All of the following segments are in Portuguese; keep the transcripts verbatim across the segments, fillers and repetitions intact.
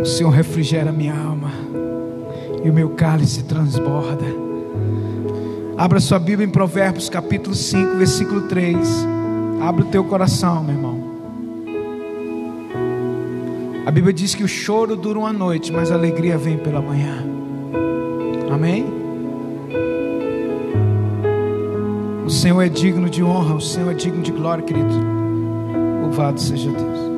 O Senhor refrigera minha alma e o meu cálice transborda. Abra sua Bíblia em Provérbios capítulo cinco, versículo três. Abre o teu coração, meu irmão. A Bíblia diz que o choro dura uma noite, mas a alegria vem pela manhã. Amém? O Senhor é digno de honra, o Senhor é digno de glória, querido. Louvado seja Deus.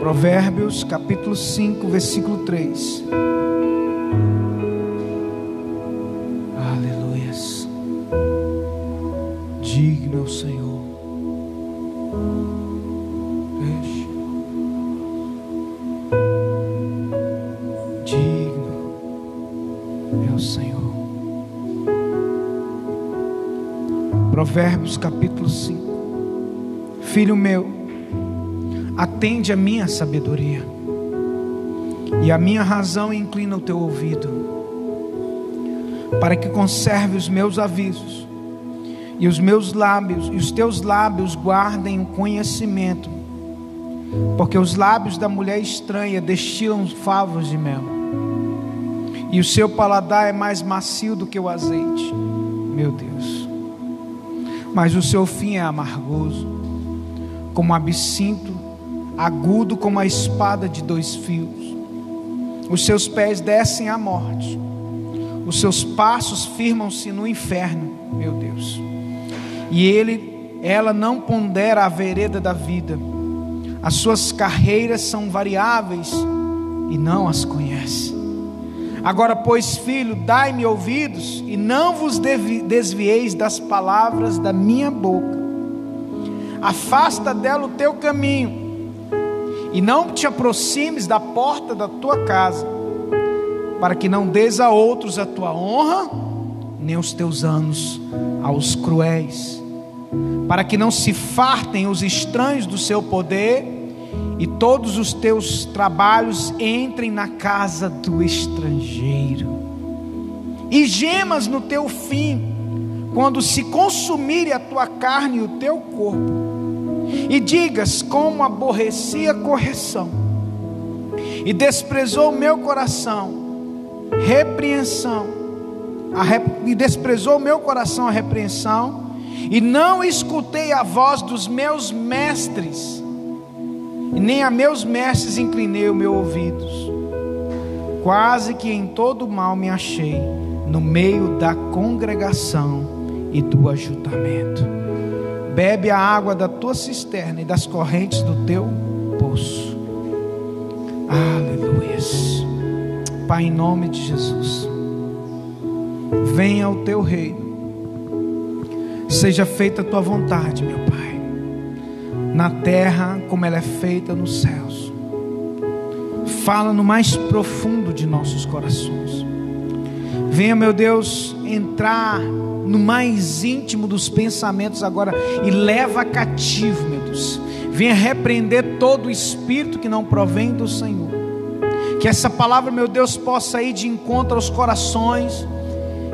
Provérbios capítulo cinco, versículo três. Aleluia. Digno é o Senhor. Digno é o Senhor. Provérbios capítulo cinco. Filho meu, atende a minha sabedoria, e a minha razão inclina o teu ouvido, para que conserve os meus avisos, e os meus lábios, e os teus lábios guardem o conhecimento, porque os lábios da mulher estranha destilam favos de mel, e o seu paladar é mais macio do que o azeite. Meu Deus, mas o seu fim é amargoso, como absinto, agudo como a espada de dois fios. Os seus pés descem à morte, os seus passos firmam-se no inferno. Meu Deus, e ele, ela não pondera a vereda da vida, as suas carreiras são variáveis e não as conhece. Agora, pois, filho, dai-me ouvidos e não vos desvieis das palavras da minha boca. Afasta dela o teu caminho e não te aproximes da porta da tua casa, para que não des a outros a tua honra, nem os teus anos aos cruéis, para que não se fartem os estranhos do seu poder, e todos os teus trabalhos entrem na casa do estrangeiro, e gemas no teu fim, quando se consumirem a tua carne e o teu corpo, e digas como aborreci a correção, e desprezou o meu coração repreensão, a rep... e desprezou o meu coração a repreensão, e não escutei a voz dos meus mestres, e nem a meus mestres inclinei os meus ouvidos. Quase que em todo mal me achei, no meio da congregação e do ajuntamento. Bebe a água da tua cisterna e das correntes do teu poço. Aleluia. Pai, em nome de Jesus, venha o teu reino, seja feita a tua vontade, meu Pai, na terra como ela é feita nos céus. Fala no mais profundo de nossos corações. Venha, meu Deus, entrar no mais íntimo dos pensamentos agora e leva cativo, meu Deus. Venha repreender todo o espírito que não provém do Senhor. Que essa palavra, meu Deus, possa ir de encontro aos corações,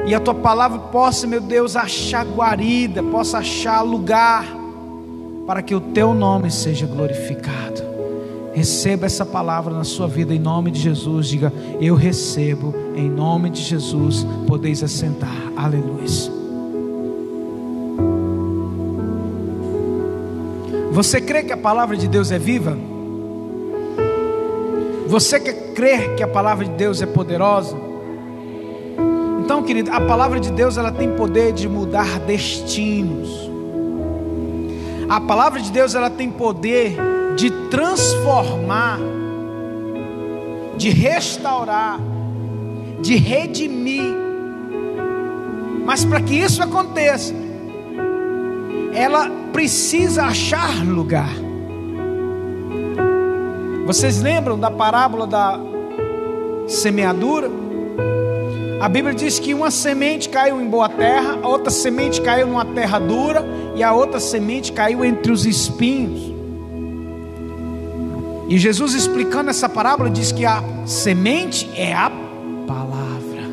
e a tua palavra possa, meu Deus, achar guarida, possa achar lugar, para que o teu nome seja glorificado. Receba essa palavra na sua vida em nome de Jesus. Diga: eu recebo em nome de Jesus. Podeis assentar. Aleluia. Você crê que a palavra de Deus é viva? Você quer crer que a palavra de Deus é poderosa? Então, querido, a palavra de Deus, ela tem poder de mudar destinos. A palavra de Deus, ela tem poder de transformar, de restaurar, de redimir. Mas para que isso aconteça, ela precisa achar lugar. Vocês lembram da parábola da semeadura? A Bíblia diz que uma semente caiu em boa terra, a outra semente caiu numa terra dura, e a outra semente caiu entre os espinhos. E Jesus, explicando essa parábola, diz que a semente é a palavra,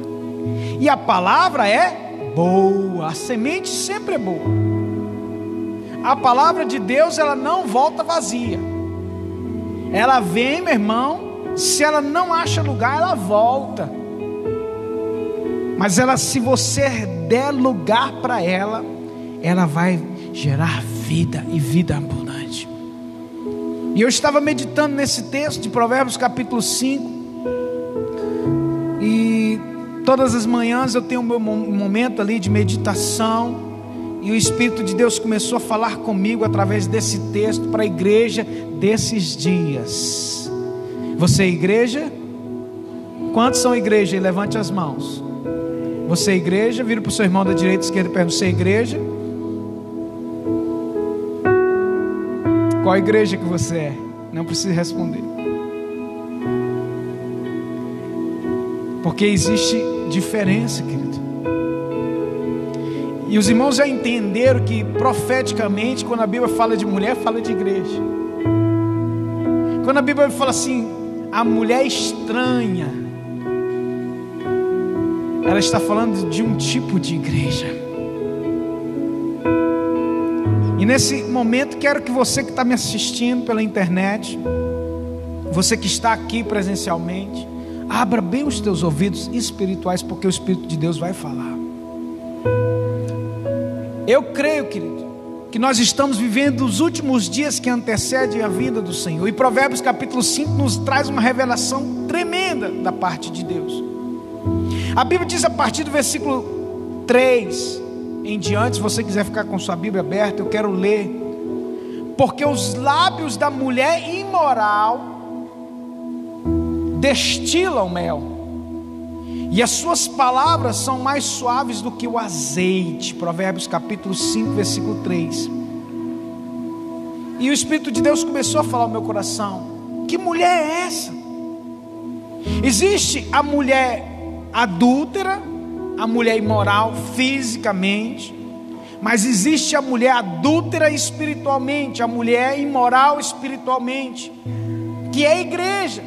e a palavra é boa. A semente sempre é boa. a palavra de Deus, ela não volta vazia. Ela vem, meu irmão, se ela não acha lugar, ela volta. Mas ela, se você der lugar para ela, ela vai gerar vida e vida abundante. E eu estava meditando nesse texto de Provérbios capítulo cinco. E todas as manhãs eu tenho o meu momento ali de meditação. E o Espírito de Deus começou a falar comigo através desse texto para a igreja desses dias. Você é igreja? Quantos são igreja? E levante as mãos. Você é igreja? Vira para o seu irmão da direita e esquerda e pergunta: você é igreja? Qual igreja que você é? Não precisa responder. Porque existe diferença, querido. E os irmãos já entenderam que profeticamente, quando a Bíblia fala de mulher, fala de igreja. Quando a Bíblia fala assim, a mulher estranha, ela está falando de um tipo de igreja. E nesse momento quero que você que está me assistindo pela internet, você que está aqui presencialmente, abra bem os teus ouvidos espirituais, porque o Espírito de Deus vai falar. Eu creio, querido, que nós estamos vivendo os últimos dias que antecedem a vinda do Senhor. E Provérbios capítulo cinco nos traz uma revelação tremenda da parte de Deus. A Bíblia diz a partir do versículo três em diante, se você quiser ficar com sua Bíblia aberta, eu quero ler. Porque os lábios da mulher imoral destilam mel, e as suas palavras são mais suaves do que o azeite. Provérbios capítulo cinco, versículo três. E o Espírito de Deus começou a falar ao meu coração: que mulher é essa? Existe a mulher adúltera, a mulher imoral fisicamente, mas existe a mulher adúltera espiritualmente, a mulher imoral espiritualmente, que é igreja.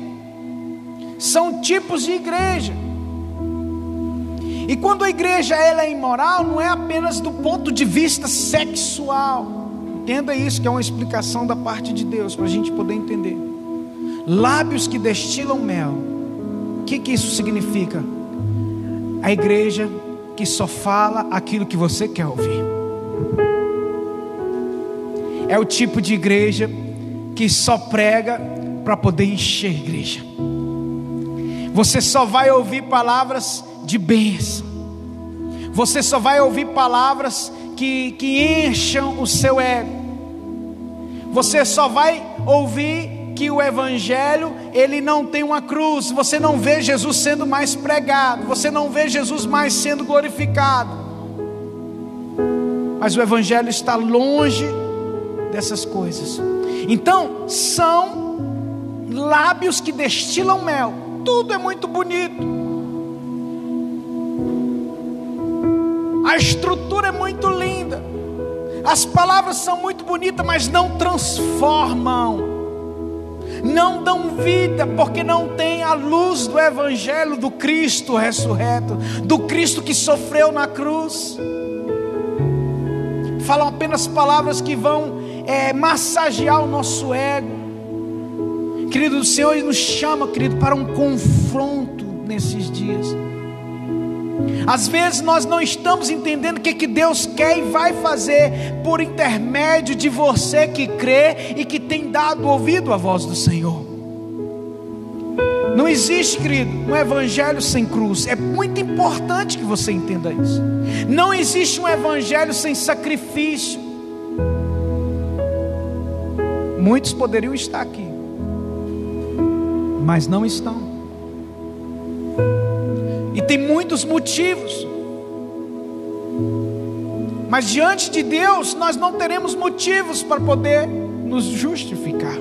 São tipos de igreja. E quando a igreja ela é imoral, não é apenas do ponto de vista sexual. Entenda isso, que é uma explicação da parte de Deus, para a gente poder entender. Lábios que destilam mel. O que, que isso significa? A igreja que só fala aquilo que você quer ouvir. É o tipo de igreja que só prega para poder encher a igreja. Você só vai ouvir palavras de bênção, você só vai ouvir palavras que, que encham o seu ego, você só vai ouvir que o evangelho ele não tem uma cruz, você não vê Jesus sendo mais pregado, você não vê Jesus mais sendo glorificado, mas o evangelho está longe dessas coisas. Então são lábios que destilam mel, tudo é muito bonito, a estrutura é muito linda, as palavras são muito bonitas, mas não transformam, não dão vida, porque não tem a luz do evangelho do Cristo ressurreto, do Cristo que sofreu na cruz. Falam apenas palavras que vão é, massagear o nosso ego. Querido, o Senhor nos chama, querido, para um confronto nesses dias. Às vezes nós não estamos entendendo o que, que Deus quer e vai fazer por intermédio de você que crê e que tem dado ouvido à voz do Senhor. Não existe, querido, um evangelho sem cruz. É muito importante que você entenda isso. Não existe um evangelho sem sacrifício. Muitos poderiam estar aqui, mas não estão. E tem muitos motivos, mas diante de Deus nós não teremos motivos para poder nos justificar.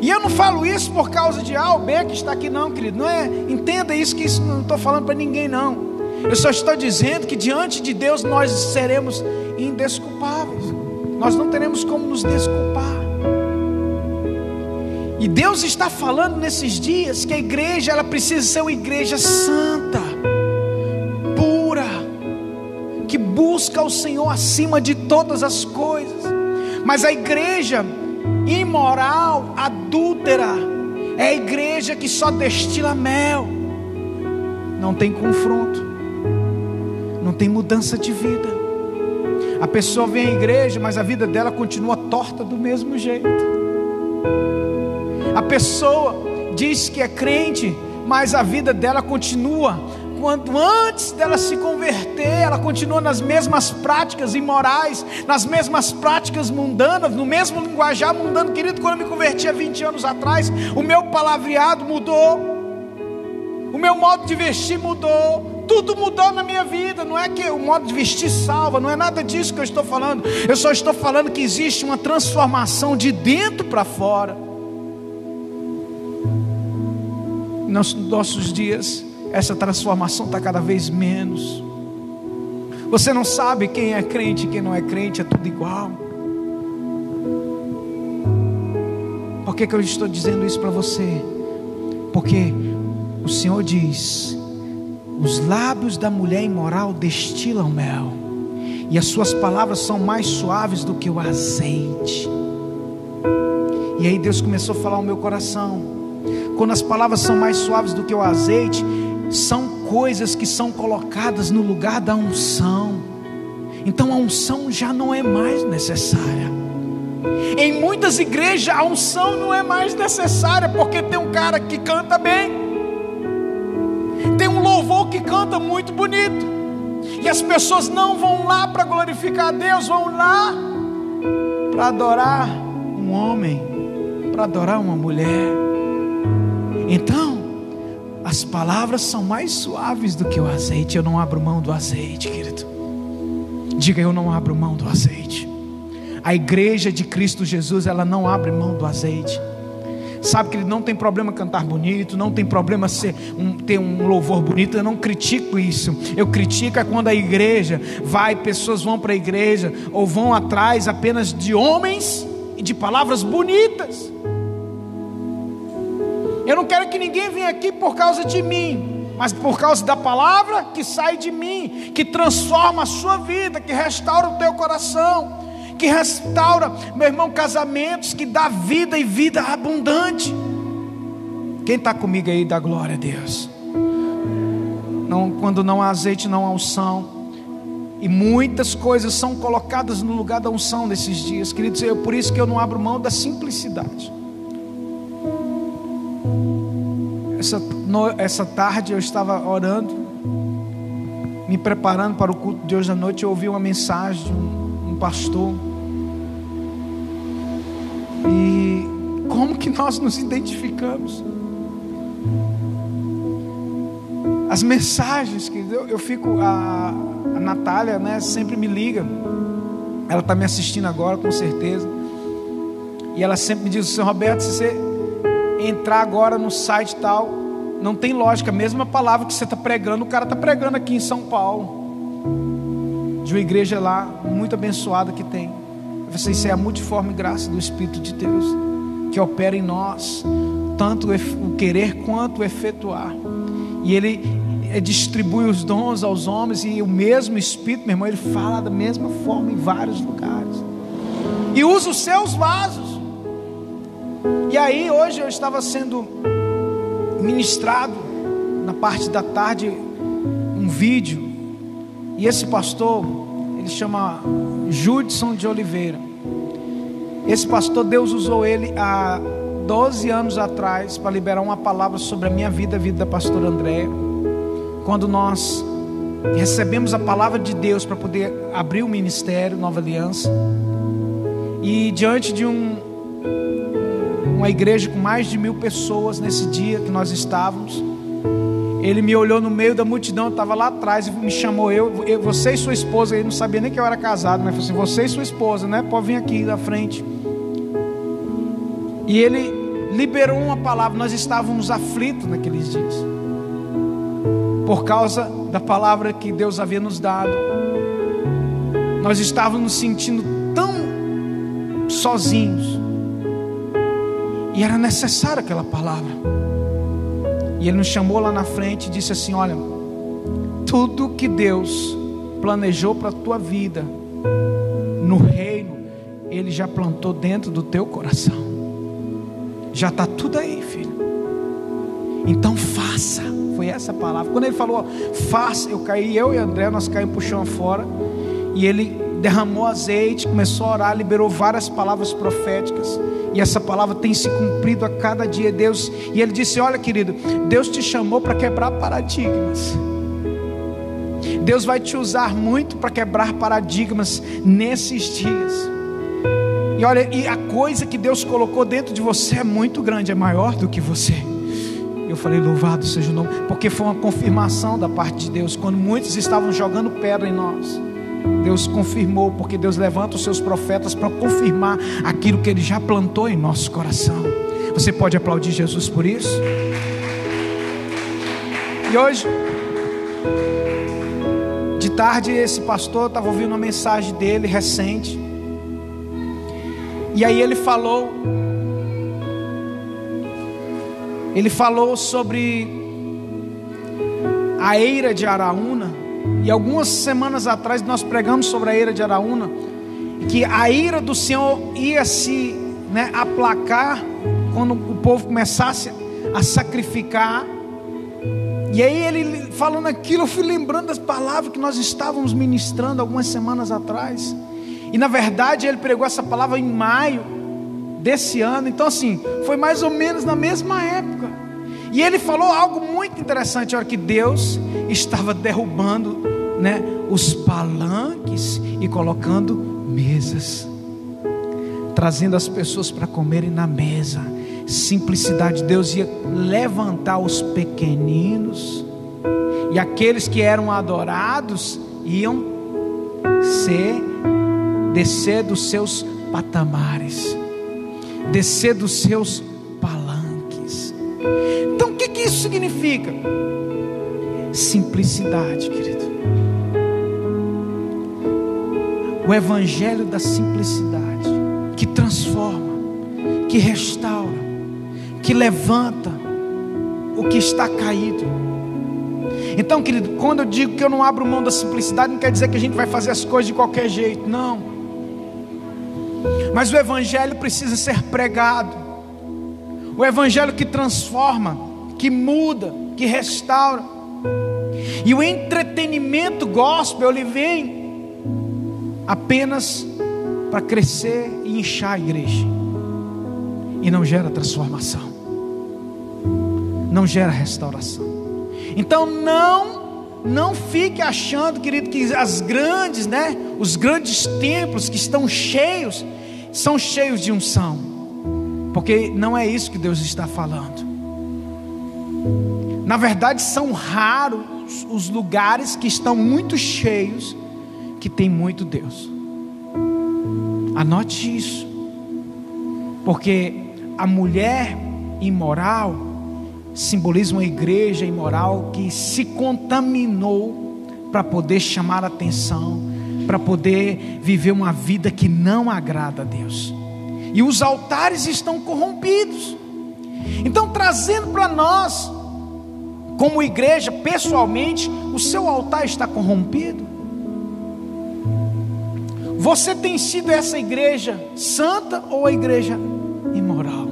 E eu não falo isso por causa de A ou B que está aqui não, querido. Não é, entenda isso, que isso não estou falando para ninguém não. Eu só estou dizendo que diante de Deus nós seremos indesculpáveis. Nós não teremos como nos desculpar. E Deus está falando nesses dias que a igreja, ela precisa ser uma igreja santa, pura, que busca busca ao Senhor acima de todas as coisas. Mas a igreja imoral, adúltera, é a igreja que só destila mel. Não tem confronto, não tem mudança de vida. A pessoa vem à igreja, mas a vida dela continua torta do mesmo jeito. A pessoa diz que é crente, mas a vida dela continua, quando antes dela se converter, ela continua nas mesmas práticas imorais, nas mesmas práticas mundanas, no mesmo linguajar mundano. Querido, quando eu me converti há vinte anos atrás, o meu palavreado mudou, o meu modo de vestir mudou, tudo mudou na minha vida. Não é que o modo de vestir salva, não é nada disso que eu estou falando. Eu só estou falando que existe uma transformação de dentro para fora. Nos nossos dias, essa transformação está cada vez menos. Você não sabe quem é crente e quem não é crente, é tudo igual. Por que que eu estou dizendo isso para você? Porque o Senhor diz: os lábios da mulher imoral destilam mel, e as suas palavras são mais suaves do que o azeite. E aí Deus começou a falar ao meu coração: quando as palavras são mais suaves do que o azeite, são coisas que são colocadas no lugar da unção. Então a unção já não é mais necessária. Em muitas igrejas a unção não é mais necessária, porque tem um cara que canta bem, tem um louvor que canta muito bonito, e as pessoas não vão lá para glorificar a Deus, vão lá para adorar um homem, para adorar uma mulher. Então as palavras são mais suaves do que o azeite. Eu não abro mão do azeite, querido. Diga: eu não abro mão do azeite. A igreja de Cristo Jesus, ela não abre mão do azeite. Sabe que não tem problema cantar bonito, não tem problema ser um, ter um louvor bonito. Eu não critico isso. Eu critico é quando a igreja vai, pessoas vão para a igreja ou vão atrás apenas de homens e de palavras bonitas. Eu não quero que ninguém venha aqui por causa de mim, mas por causa da palavra que sai de mim, que transforma a sua vida, que restaura o teu coração, que restaura, meu irmão, casamentos, que dá vida e vida abundante. Quem está comigo aí, dá glória a Deus. Não, quando não há azeite, não há unção. E muitas coisas são colocadas no lugar da unção nesses dias, queridos. Eu, por isso que eu não abro mão da simplicidade. Essa, no, essa tarde eu estava orando, me preparando para o culto de hoje à noite. Eu ouvi uma mensagem de um, um pastor. E como que nós nos identificamos? As mensagens que eu, eu fico, a, a Natália, né, sempre me liga. Ela está me assistindo agora, com certeza. E ela sempre me diz: senhor Roberto, se você entrar agora no site tal, não tem lógica, a mesma palavra que você está pregando, o cara está pregando aqui em São Paulo, de uma igreja lá, muito abençoada que tem. Isso é a multiforme graça do Espírito de Deus, que opera em nós, tanto o querer quanto o efetuar. E Ele distribui os dons aos homens, e o mesmo Espírito, meu irmão, Ele fala da mesma forma em vários lugares, e usa os seus vasos. E aí hoje eu estava sendo ministrado na parte da tarde um vídeo, e esse pastor, ele chama Judson de Oliveira. Esse pastor, Deus usou ele há doze anos atrás para liberar uma palavra sobre a minha vida, a vida da pastora Andréia. Quando nós recebemos a palavra de Deus para poder abrir o ministério Nova Aliança, e diante de um uma igreja com mais de mil pessoas, nesse dia que nós estávamos, ele me olhou no meio da multidão. Eu estava lá atrás e me chamou, eu, eu, você e sua esposa. Ele não sabia nem que eu era casado, mas falou assim: você e sua esposa, né? Pode vir aqui na frente. E ele liberou uma palavra. Nós estávamos aflitos naqueles dias, por causa da palavra que Deus havia nos dado. Nós estávamos nos sentindo tão sozinhos, e era necessária aquela palavra. E ele nos chamou lá na frente e disse assim: olha, tudo que Deus planejou para a tua vida, no reino, Ele já plantou dentro do teu coração. Já está tudo aí, filho. Então faça. Foi essa a palavra. Quando ele falou, ó, faça, eu caí, eu e André, nós caímos pro chão fora. E ele derramou azeite, começou a orar, liberou várias palavras proféticas. E essa palavra tem se cumprido a cada dia, Deus. E ele disse, olha, querido, Deus te chamou para quebrar paradigmas. Deus vai te usar muito para quebrar paradigmas nesses dias. E olha, e a coisa que Deus colocou dentro de você é muito grande, é maior do que você. Eu falei, louvado seja o nome, porque foi uma confirmação da parte de Deus. Quando muitos estavam jogando pedra em nós, Deus confirmou, porque Deus levanta os seus profetas para confirmar aquilo que Ele já plantou em nosso coração. Você pode aplaudir Jesus por isso? E hoje, de tarde, esse pastor estava ouvindo uma mensagem dele recente. E aí ele falou, ele falou sobre a eira de Araúna, e algumas semanas atrás nós pregamos sobre a eira de Araúna, que a ira do Senhor ia se né, aplacar quando o povo começasse a sacrificar. E aí ele falando aquilo, eu fui lembrando das palavras que nós estávamos ministrando algumas semanas atrás. E na verdade ele pregou essa palavra em maio desse ano. Então assim, foi mais ou menos na mesma época. E ele falou algo muito interessante. Olha, que Deus estava derrubando né, os palanques e colocando mesas, trazendo as pessoas para comerem na mesa. Simplicidade. Deus ia levantar os pequeninos, e aqueles que eram adorados iam ser descer dos seus patamares, descer dos seus palanques. Então o que, que isso significa? Simplicidade, querido. O evangelho da simplicidade, que transforma, que restaura, que levanta o que está caído. Então, querido, quando eu digo que eu não abro mão da simplicidade, não quer dizer que a gente vai fazer as coisas de qualquer jeito, não. Mas o evangelho precisa ser pregado. O evangelho que transforma, que muda, que restaura. E o entretenimento gospel, ele vem apenas para crescer e inchar a igreja, e não gera transformação, não gera restauração. Então não Não fique achando, querido, que as grandes, né, os grandes templos que estão cheios, são cheios de unção, porque não é isso que Deus está falando. Na verdade, são raros os lugares que estão muito cheios, que tem muito Deus. Anote isso, porque a mulher imoral simboliza uma igreja imoral que se contaminou para poder chamar atenção, para poder viver uma vida que não agrada a Deus. E os altares estão corrompidos. Então, trazendo para nós, como igreja, pessoalmente, o seu altar está corrompido. Você tem sido essa igreja santa ou a igreja imoral?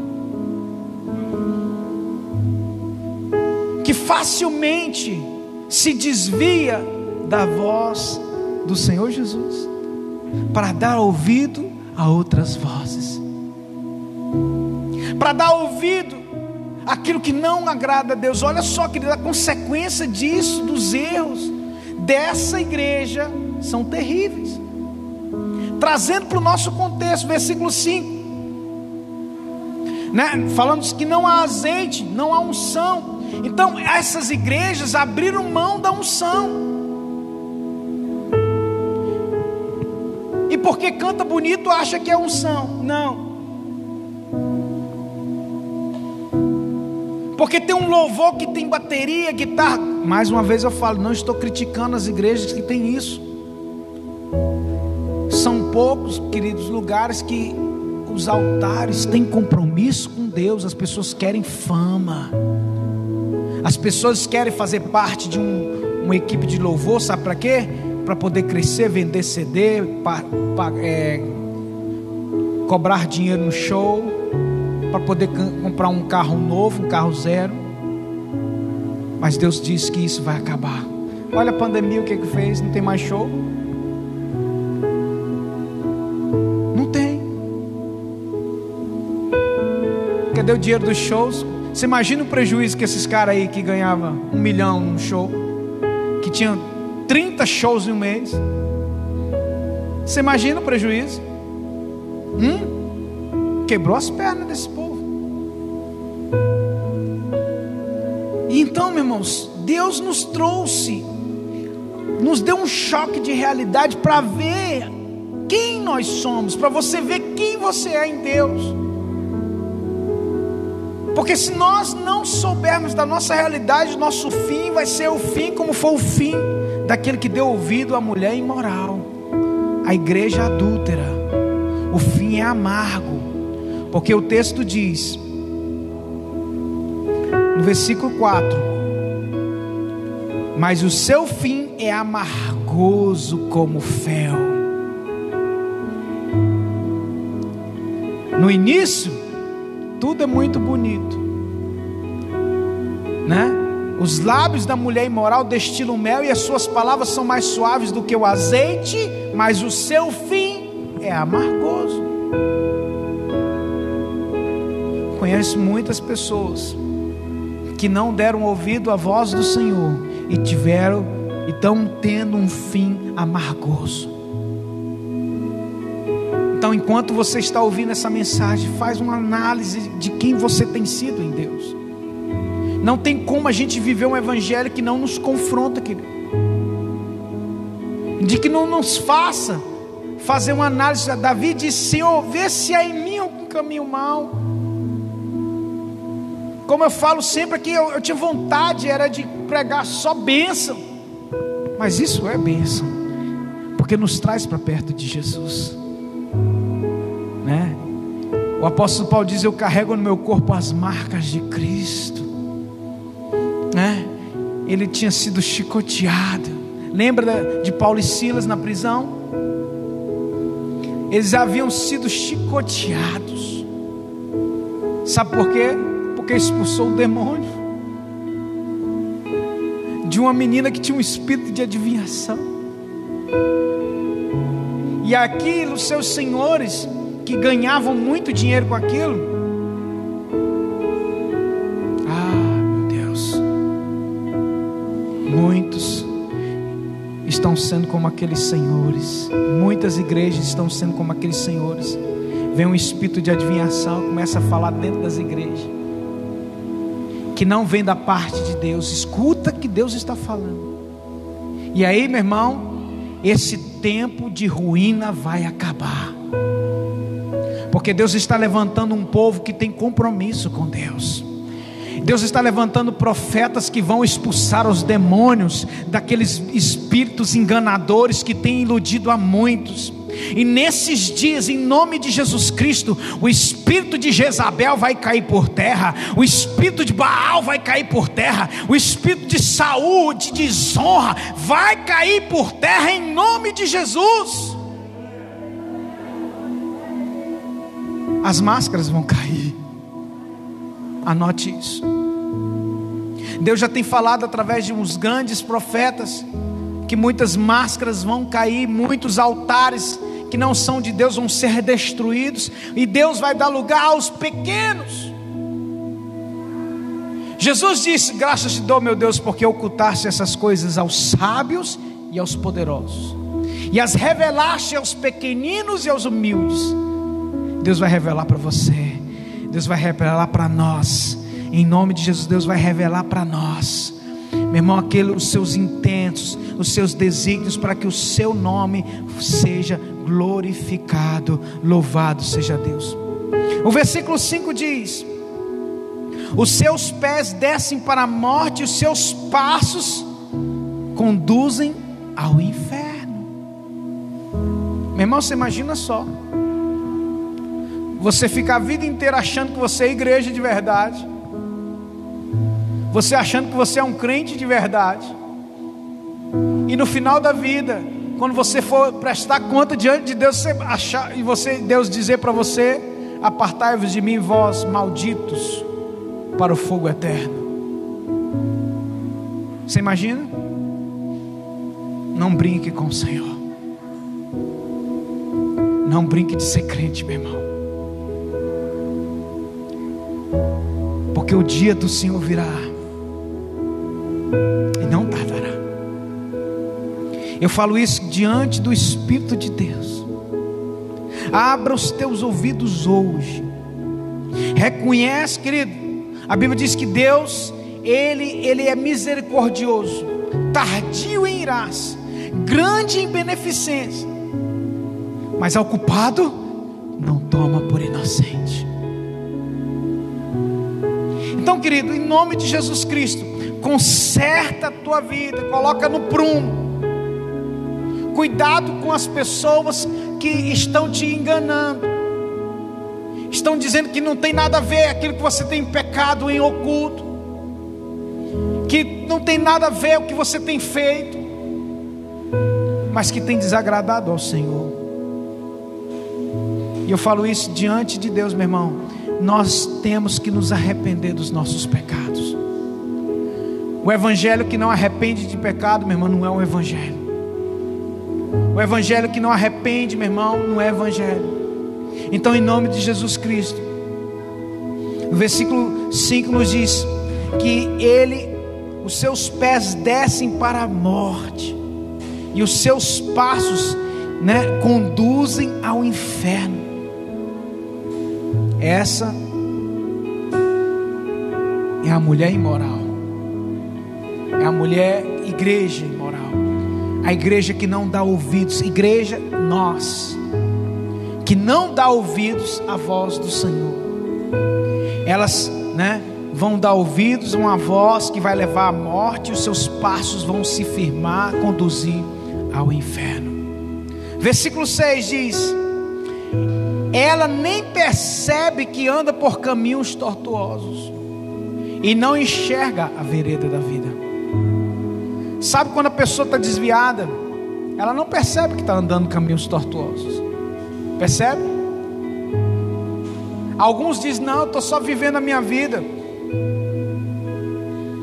Que facilmente se desvia da voz do Senhor Jesus para dar ouvido a outras vozes, para dar ouvido àquilo que não agrada a Deus. Olha só, querido, a consequência disso, dos erros dessa igreja, são terríveis. Trazendo para o nosso contexto, versículo cinco, né? Falamos que não há azeite, não há unção. Então essas igrejas abriram mão da unção. E porque canta bonito acha que é unção? Não. Porque tem um louvor que tem bateria, guitarra. Mais uma vez eu falo, não estou criticando as igrejas que tem isso. São poucos, queridos, lugares que os altares têm compromisso com Deus. As pessoas querem fama. As pessoas querem fazer parte de um, uma equipe de louvor, sabe para quê? para poder crescer, vender C D, pa, pa, é, cobrar dinheiro no show, para poder comprar um carro novo, um carro zero. Mas Deus diz que isso vai acabar. Olha a pandemia, o que que fez? Não tem mais show? Não tem. Cadê o dinheiro dos shows? Você imagina o prejuízo que esses caras aí que ganhavam um milhão num show, que tinham trinta shows em um mês. Você imagina o prejuízo? Hum? Quebrou as pernas desse povo. E então, meus irmãos, Deus nos trouxe, nos deu um choque de realidade para ver quem nós somos, para você ver quem você é em Deus. Porque se nós não soubermos da nossa realidade, nosso fim vai ser o fim como foi o fim daquele que deu ouvido à mulher imoral, à igreja adúltera. O fim é amargo, porque o texto diz, no versículo quatro, mas o seu fim é amargoso como fel. No início, tudo é muito bonito, né? Os lábios da mulher imoral destilam mel e as suas palavras são mais suaves do que o azeite, mas o seu fim é amargoso. Conheço muitas pessoas que não deram ouvido à voz do Senhor e tiveram, e estão tendo um fim amargoso. Então, enquanto você está ouvindo essa mensagem, faz uma análise de quem você tem sido em Deus. Não tem como a gente viver um evangelho que não nos confronta, querido. De que não nos faça fazer uma análise. Davi disse: Senhor, vê se há em mim algum caminho mau. Como eu falo sempre aqui, eu, eu tinha vontade era de pregar só bênção. Mas isso é bênção, porque nos traz para perto de Jesus. Né? O apóstolo Paulo diz: eu carrego no meu corpo as marcas de Cristo, né? Ele tinha sido chicoteado. Lembra de Paulo e Silas na prisão? Eles haviam sido chicoteados. Sabe por quê? Porque expulsou o demônio de uma menina que tinha um espírito de adivinhação. E aqui os seus senhores, que ganhavam muito dinheiro com aquilo, ah, meu Deus, muitos estão sendo como aqueles senhores, muitas igrejas estão sendo como aqueles senhores. Vem um espírito de adivinhação, começa a falar dentro das igrejas, que não vem da parte de Deus. Escuta que Deus está falando. E aí, meu irmão, esse tempo de ruína vai acabar. Porque Deus está levantando um povo que tem compromisso com Deus. Deus está levantando profetas que vão expulsar os demônios daqueles espíritos enganadores que têm iludido a muitos. E nesses dias, em nome de Jesus Cristo, o espírito de Jezabel vai cair por terra, o espírito de Baal vai cair por terra, o espírito de Saul, de desonra, vai cair por terra em nome de Jesus. As máscaras vão cair. Anote isso. Deus já tem falado através de uns grandes profetas que muitas máscaras vão cair, muitos altares que não são de Deus vão ser destruídos, e Deus vai dar lugar aos pequenos. Jesus disse: graças te dou, meu Deus, porque ocultaste essas coisas aos sábios e aos poderosos, e as revelaste aos pequeninos e aos humildes. Deus vai revelar para você, Deus vai revelar para nós, em nome de Jesus. Deus vai revelar para nós, meu irmão, aquele, os seus intentos, os seus desígnios, para que o seu nome seja glorificado. Louvado seja Deus. O versículo cinco diz: os seus pés descem para a morte, os seus passos conduzem ao inferno. Meu irmão, você imagina só, você fica a vida inteira achando que você é igreja de verdade, você achando que você é um crente de verdade, e no final da vida Quando você for prestar conta diante de Deus, você achar, e você, Deus dizer para você: apartai-vos de mim, vós malditos, para o fogo eterno. Você imagina? Não brinque com o Senhor. Não brinque de ser crente, meu irmão, porque o dia do Senhor virá e não tardará. Eu falo isso diante do Espírito de Deus. Abra os teus ouvidos hoje. Reconhece, querido, a Bíblia diz que Deus, Ele, ele é misericordioso, tardio em irar-se, grande em beneficência, mas ao culpado não toma por inocente. Então, querido, em nome de Jesus Cristo, conserta a tua vida, coloca no prumo. Cuidado com as pessoas que estão te enganando, estão dizendo que não tem nada a ver aquilo que você tem pecado em oculto, que não tem nada a ver o que você tem feito, mas que tem desagradado ao Senhor. E eu falo isso diante de Deus, meu irmão. Nós temos que nos arrepender dos nossos pecados. O evangelho que não arrepende de pecado, meu irmão, não é um evangelho. O evangelho que não arrepende, meu irmão, não é evangelho. Então, em nome de Jesus Cristo, no versículo cinco nos diz que ele, os seus pés descem para a morte, e os seus passos, né, conduzem ao inferno. Essa é a mulher imoral, é a mulher igreja imoral, a igreja que não dá ouvidos, igreja nós, que não dá ouvidos à voz do Senhor. Elas, né, vão dar ouvidos a uma voz que vai levar à morte, e os seus passos vão se firmar, conduzir ao inferno. Versículo seis diz: ela nem percebe que anda por caminhos tortuosos, e não enxerga a vereda da vida. Sabe, quando a pessoa está desviada, ela não percebe que está andando caminhos tortuosos. Percebe? Alguns dizem: não, eu estou só vivendo a minha vida,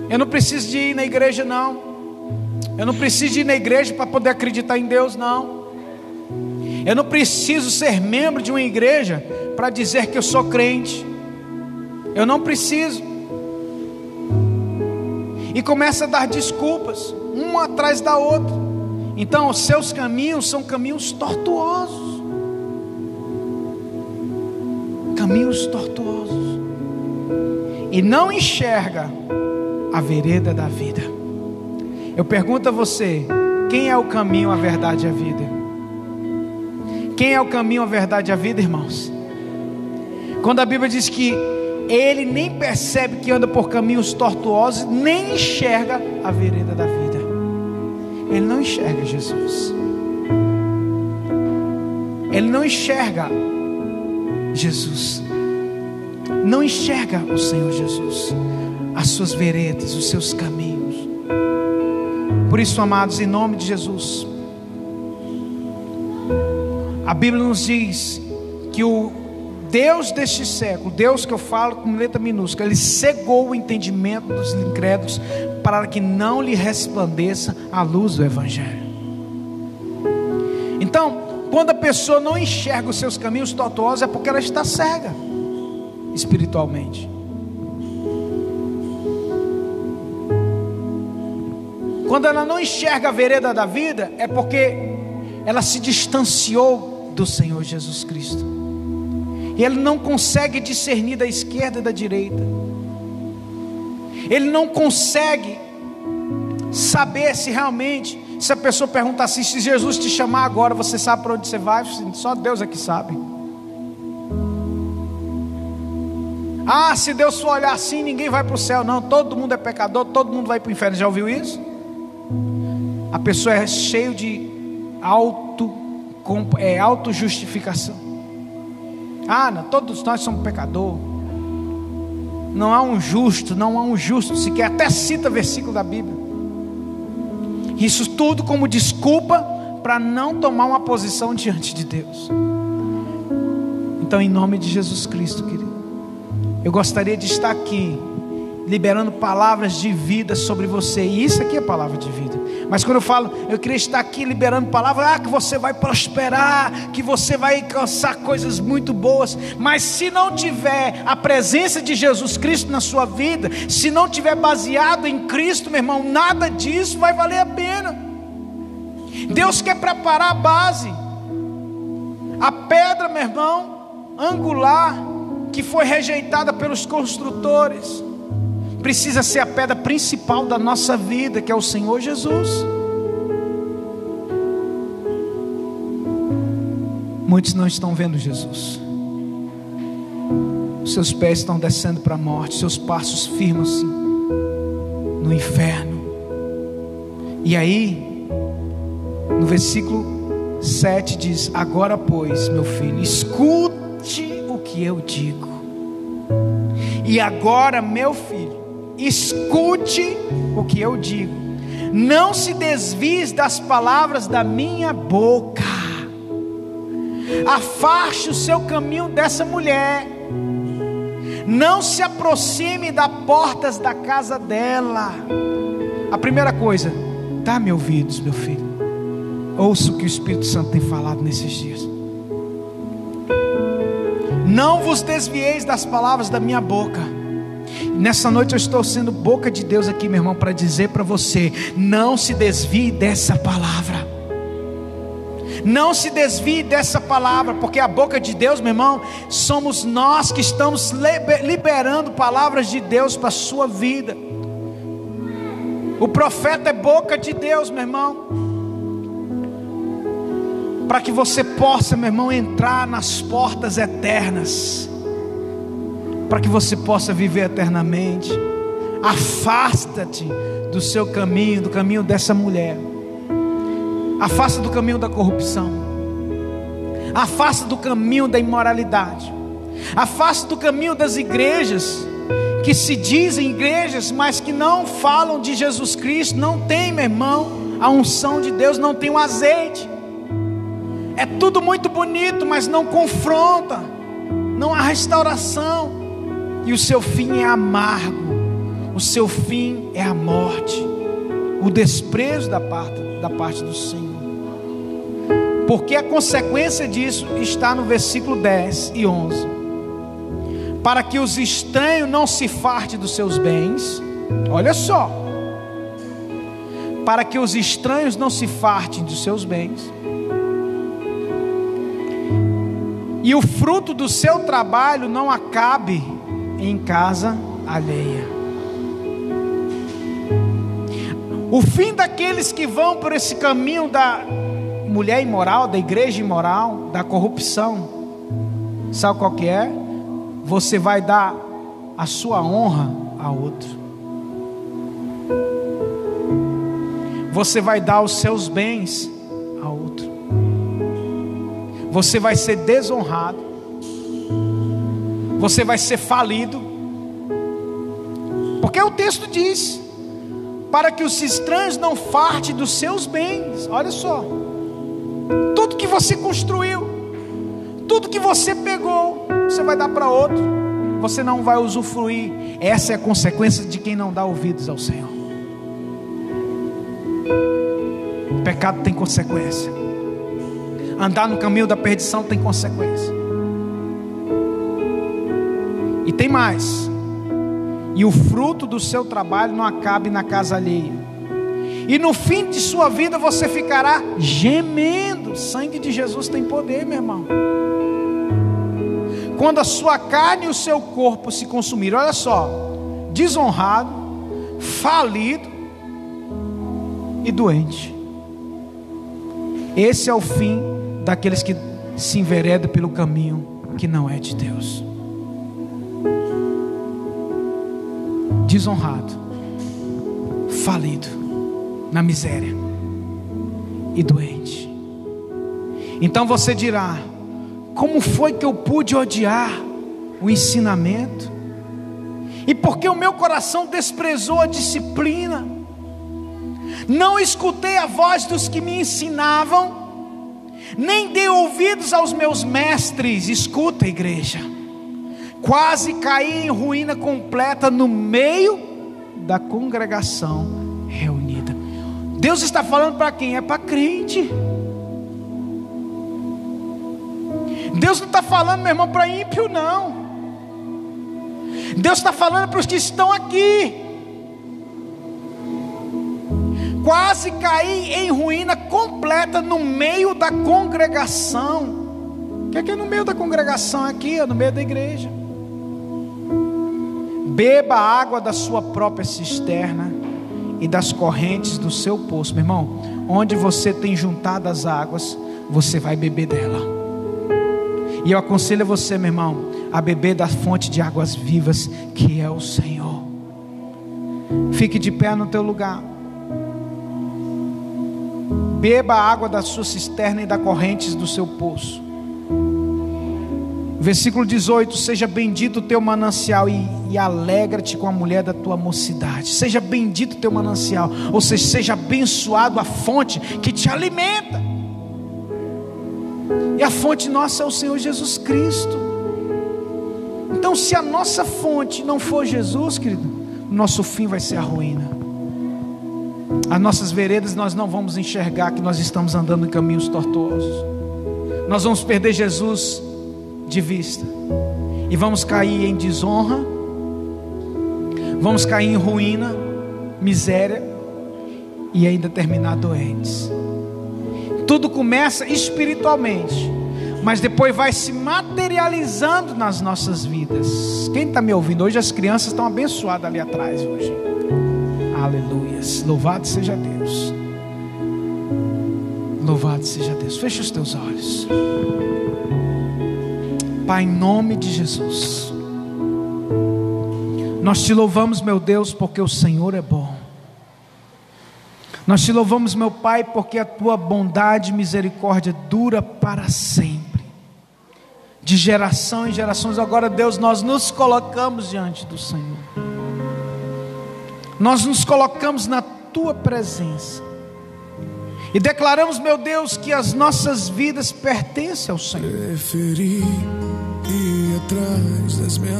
eu não preciso de ir na igreja, não. Eu não preciso de ir na igreja para poder acreditar em Deus, não. Eu não preciso ser membro de uma igreja para dizer que eu sou crente. Eu não preciso. E começa a dar desculpas, uma atrás da outra. Então, os seus caminhos são caminhos tortuosos. Caminhos tortuosos, e não enxerga a vereda da vida. Eu pergunto a você: quem é o caminho, a verdade e a vida? Quem é o caminho, a verdade e a vida, irmãos? Quando a Bíblia diz que ele nem percebe que anda por caminhos tortuosos, nem enxerga a vereda da vida, ele não enxerga Jesus, ele não enxerga Jesus, não enxerga o Senhor Jesus, as suas veredas, os seus caminhos. Por isso, amados, em nome de Jesus, a Bíblia nos diz que o Deus deste século, Deus que eu falo com letra minúscula, ele cegou o entendimento dos incrédulos para que não lhe resplandeça a luz do evangelho. Então, quando a pessoa não enxerga os seus caminhos tortuosos, é porque ela está cega espiritualmente. Quando ela não enxerga a vereda da vida, é porque ela se distanciou do Senhor Jesus Cristo, e ele não consegue discernir da esquerda e da direita. Ele não consegue saber se realmente, se a pessoa perguntar assim: se Jesus te chamar agora, você sabe para onde você vai? Só Deus é que sabe. Ah, se Deus for olhar assim, ninguém vai para o céu. Não, todo mundo é pecador, todo mundo vai para o inferno. Já ouviu isso? A pessoa é cheia de auto, é, auto-justificação. Ah, não, todos nós somos pecador. Não há um justo, não há um justo sequer. Até cita versículo da Bíblia. Isso tudo como desculpa para não tomar uma posição diante de Deus. Então, em nome de Jesus Cristo, querido, eu gostaria de estar aqui liberando palavras de vida sobre você. E isso aqui é palavra de vida. Mas quando eu falo, eu queria estar aqui liberando palavras, ah, que você vai prosperar, que você vai alcançar coisas muito boas. Mas se não tiver a presença de Jesus Cristo na sua vida, se não tiver baseado em Cristo, meu irmão, nada disso vai valer a pena. Deus quer preparar a base, a pedra, meu irmão, angular, que foi rejeitada pelos construtores, precisa ser a pedra principal da nossa vida, que é o Senhor Jesus. Muitos não estão vendo Jesus. Os seus pés estão descendo para a morte, seus passos firmam-se no inferno. E aí, no versículo sete diz: agora, pois, meu filho, escute o que eu digo. E agora, meu filho, escute o que eu digo. Não se desvie das palavras da minha boca. Afaste o seu caminho dessa mulher. Não se aproxime das portas da casa dela. A primeira coisa, dá-me ouvidos, meu filho. Ouça o que o Espírito Santo tem falado nesses dias. Não vos desvieis das palavras da minha boca. Nessa noite eu estou sendo boca de Deus aqui, meu irmão, para dizer para você: não se desvie dessa palavra. Não se desvie dessa palavra, porque a boca de Deus, meu irmão, somos nós que estamos liberando palavras de Deus para a sua vida. O profeta é boca de Deus, meu irmão, para que você possa, meu irmão, entrar nas portas eternas, para que você possa viver eternamente. Afasta-te do seu caminho, do caminho dessa mulher. Afasta do caminho da corrupção. Afasta do caminho da imoralidade. Afasta do caminho das igrejas, que se dizem igrejas, mas que não falam de Jesus Cristo. Não tem, meu irmão, a unção de Deus, não tem o azeite. É tudo muito bonito, mas não confronta, não há restauração, e o seu fim é amargo, o seu fim é a morte, o desprezo da parte, da parte do Senhor, porque a consequência disso está no versículo dez e onze, para que os estranhos não se fartem dos seus bens. Olha só, para que os estranhos não se fartem dos seus bens, e o fruto do seu trabalho não acabe em casa alheia. O fim daqueles que vão por esse caminho da mulher imoral, da igreja imoral, da corrupção, sabe qual que é? Você vai dar a sua honra a outro. Você vai dar os seus bens a outro. Você vai ser desonrado. Você vai ser falido. Porque o texto diz: para que os estranhos não fartem dos seus bens. Olha só. Tudo que você construiu, tudo que você pegou, você vai dar para outro. Você não vai usufruir. Essa é a consequência de quem não dá ouvidos ao Senhor. O pecado tem consequência. Andar no caminho da perdição tem consequência. E tem mais. E o fruto do seu trabalho não acabe na casa alheia. E no fim de sua vida você ficará gemendo. O sangue de Jesus tem poder, meu irmão. Quando a sua carne e o seu corpo se consumirem, olha só, desonrado, falido e doente. Esse é o fim daqueles que se enveredam pelo caminho que não é de Deus. Desonrado, falido, na miséria e doente. Então você dirá: como foi que eu pude odiar o ensinamento? E por que o meu coração desprezou a disciplina? Não escutei a voz dos que me ensinavam, nem dei ouvidos aos meus mestres. Escuta, igreja, quase caí em ruína completa no meio da congregação reunida. Deus está falando para quem? É para crente. Deus não está falando, meu irmão, para ímpio, não. Deus está falando para os que estão aqui. Quase caí em ruína completa no meio da congregação. O que é que é no meio da congregação aqui? É no meio da igreja. Beba a água da sua própria cisterna e das correntes do seu poço. Meu irmão, onde você tem juntado as águas, você vai beber dela. E eu aconselho você, meu irmão, a beber da fonte de águas vivas, que é o Senhor. Fique de pé no teu lugar. Beba a água da sua cisterna e da correntes do seu poço. Versículo dezoito, seja bendito o teu manancial e, e alegra-te com a mulher da tua mocidade. Seja bendito o teu manancial, ou seja, seja abençoado a fonte que te alimenta. E a fonte nossa é o Senhor Jesus Cristo. Então, se a nossa fonte não for Jesus, querido, nosso fim vai ser a ruína. As nossas veredas, nós não vamos enxergar que nós estamos andando em caminhos tortuosos. Nós vamos perder Jesus de vista e vamos cair em desonra, vamos cair em ruína, miséria e ainda terminar doentes. Tudo começa espiritualmente, mas depois vai se materializando nas nossas vidas. Quem está me ouvindo hoje? As crianças estão abençoadas ali atrás hoje. Aleluia, louvado seja Deus, louvado seja Deus. Feche os teus olhos. Pai, em nome de Jesus, nós te louvamos, meu Deus, porque o Senhor é bom. Nós te louvamos, meu Pai, porque a tua bondade e misericórdia dura para sempre, de geração em gerações. Agora, Deus, nós nos colocamos diante do Senhor. Nós nos colocamos na Tua presença e declaramos, meu Deus, que as nossas vidas pertencem ao Senhor.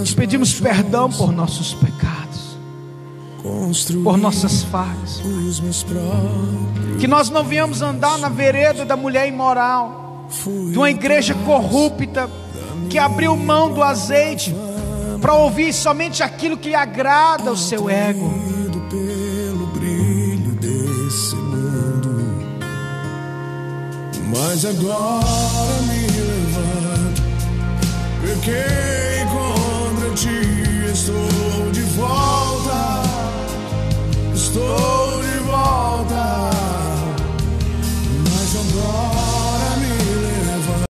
Te pedimos perdão por nossos pecados, por nossas falhas, que nós não viemos andar na vereda da mulher imoral, de uma igreja corrupta, que abriu mão do azeite para ouvir somente aquilo que lhe agrada o seu ego. Mas agora me levanto, pequei contra ti, estou de volta, estou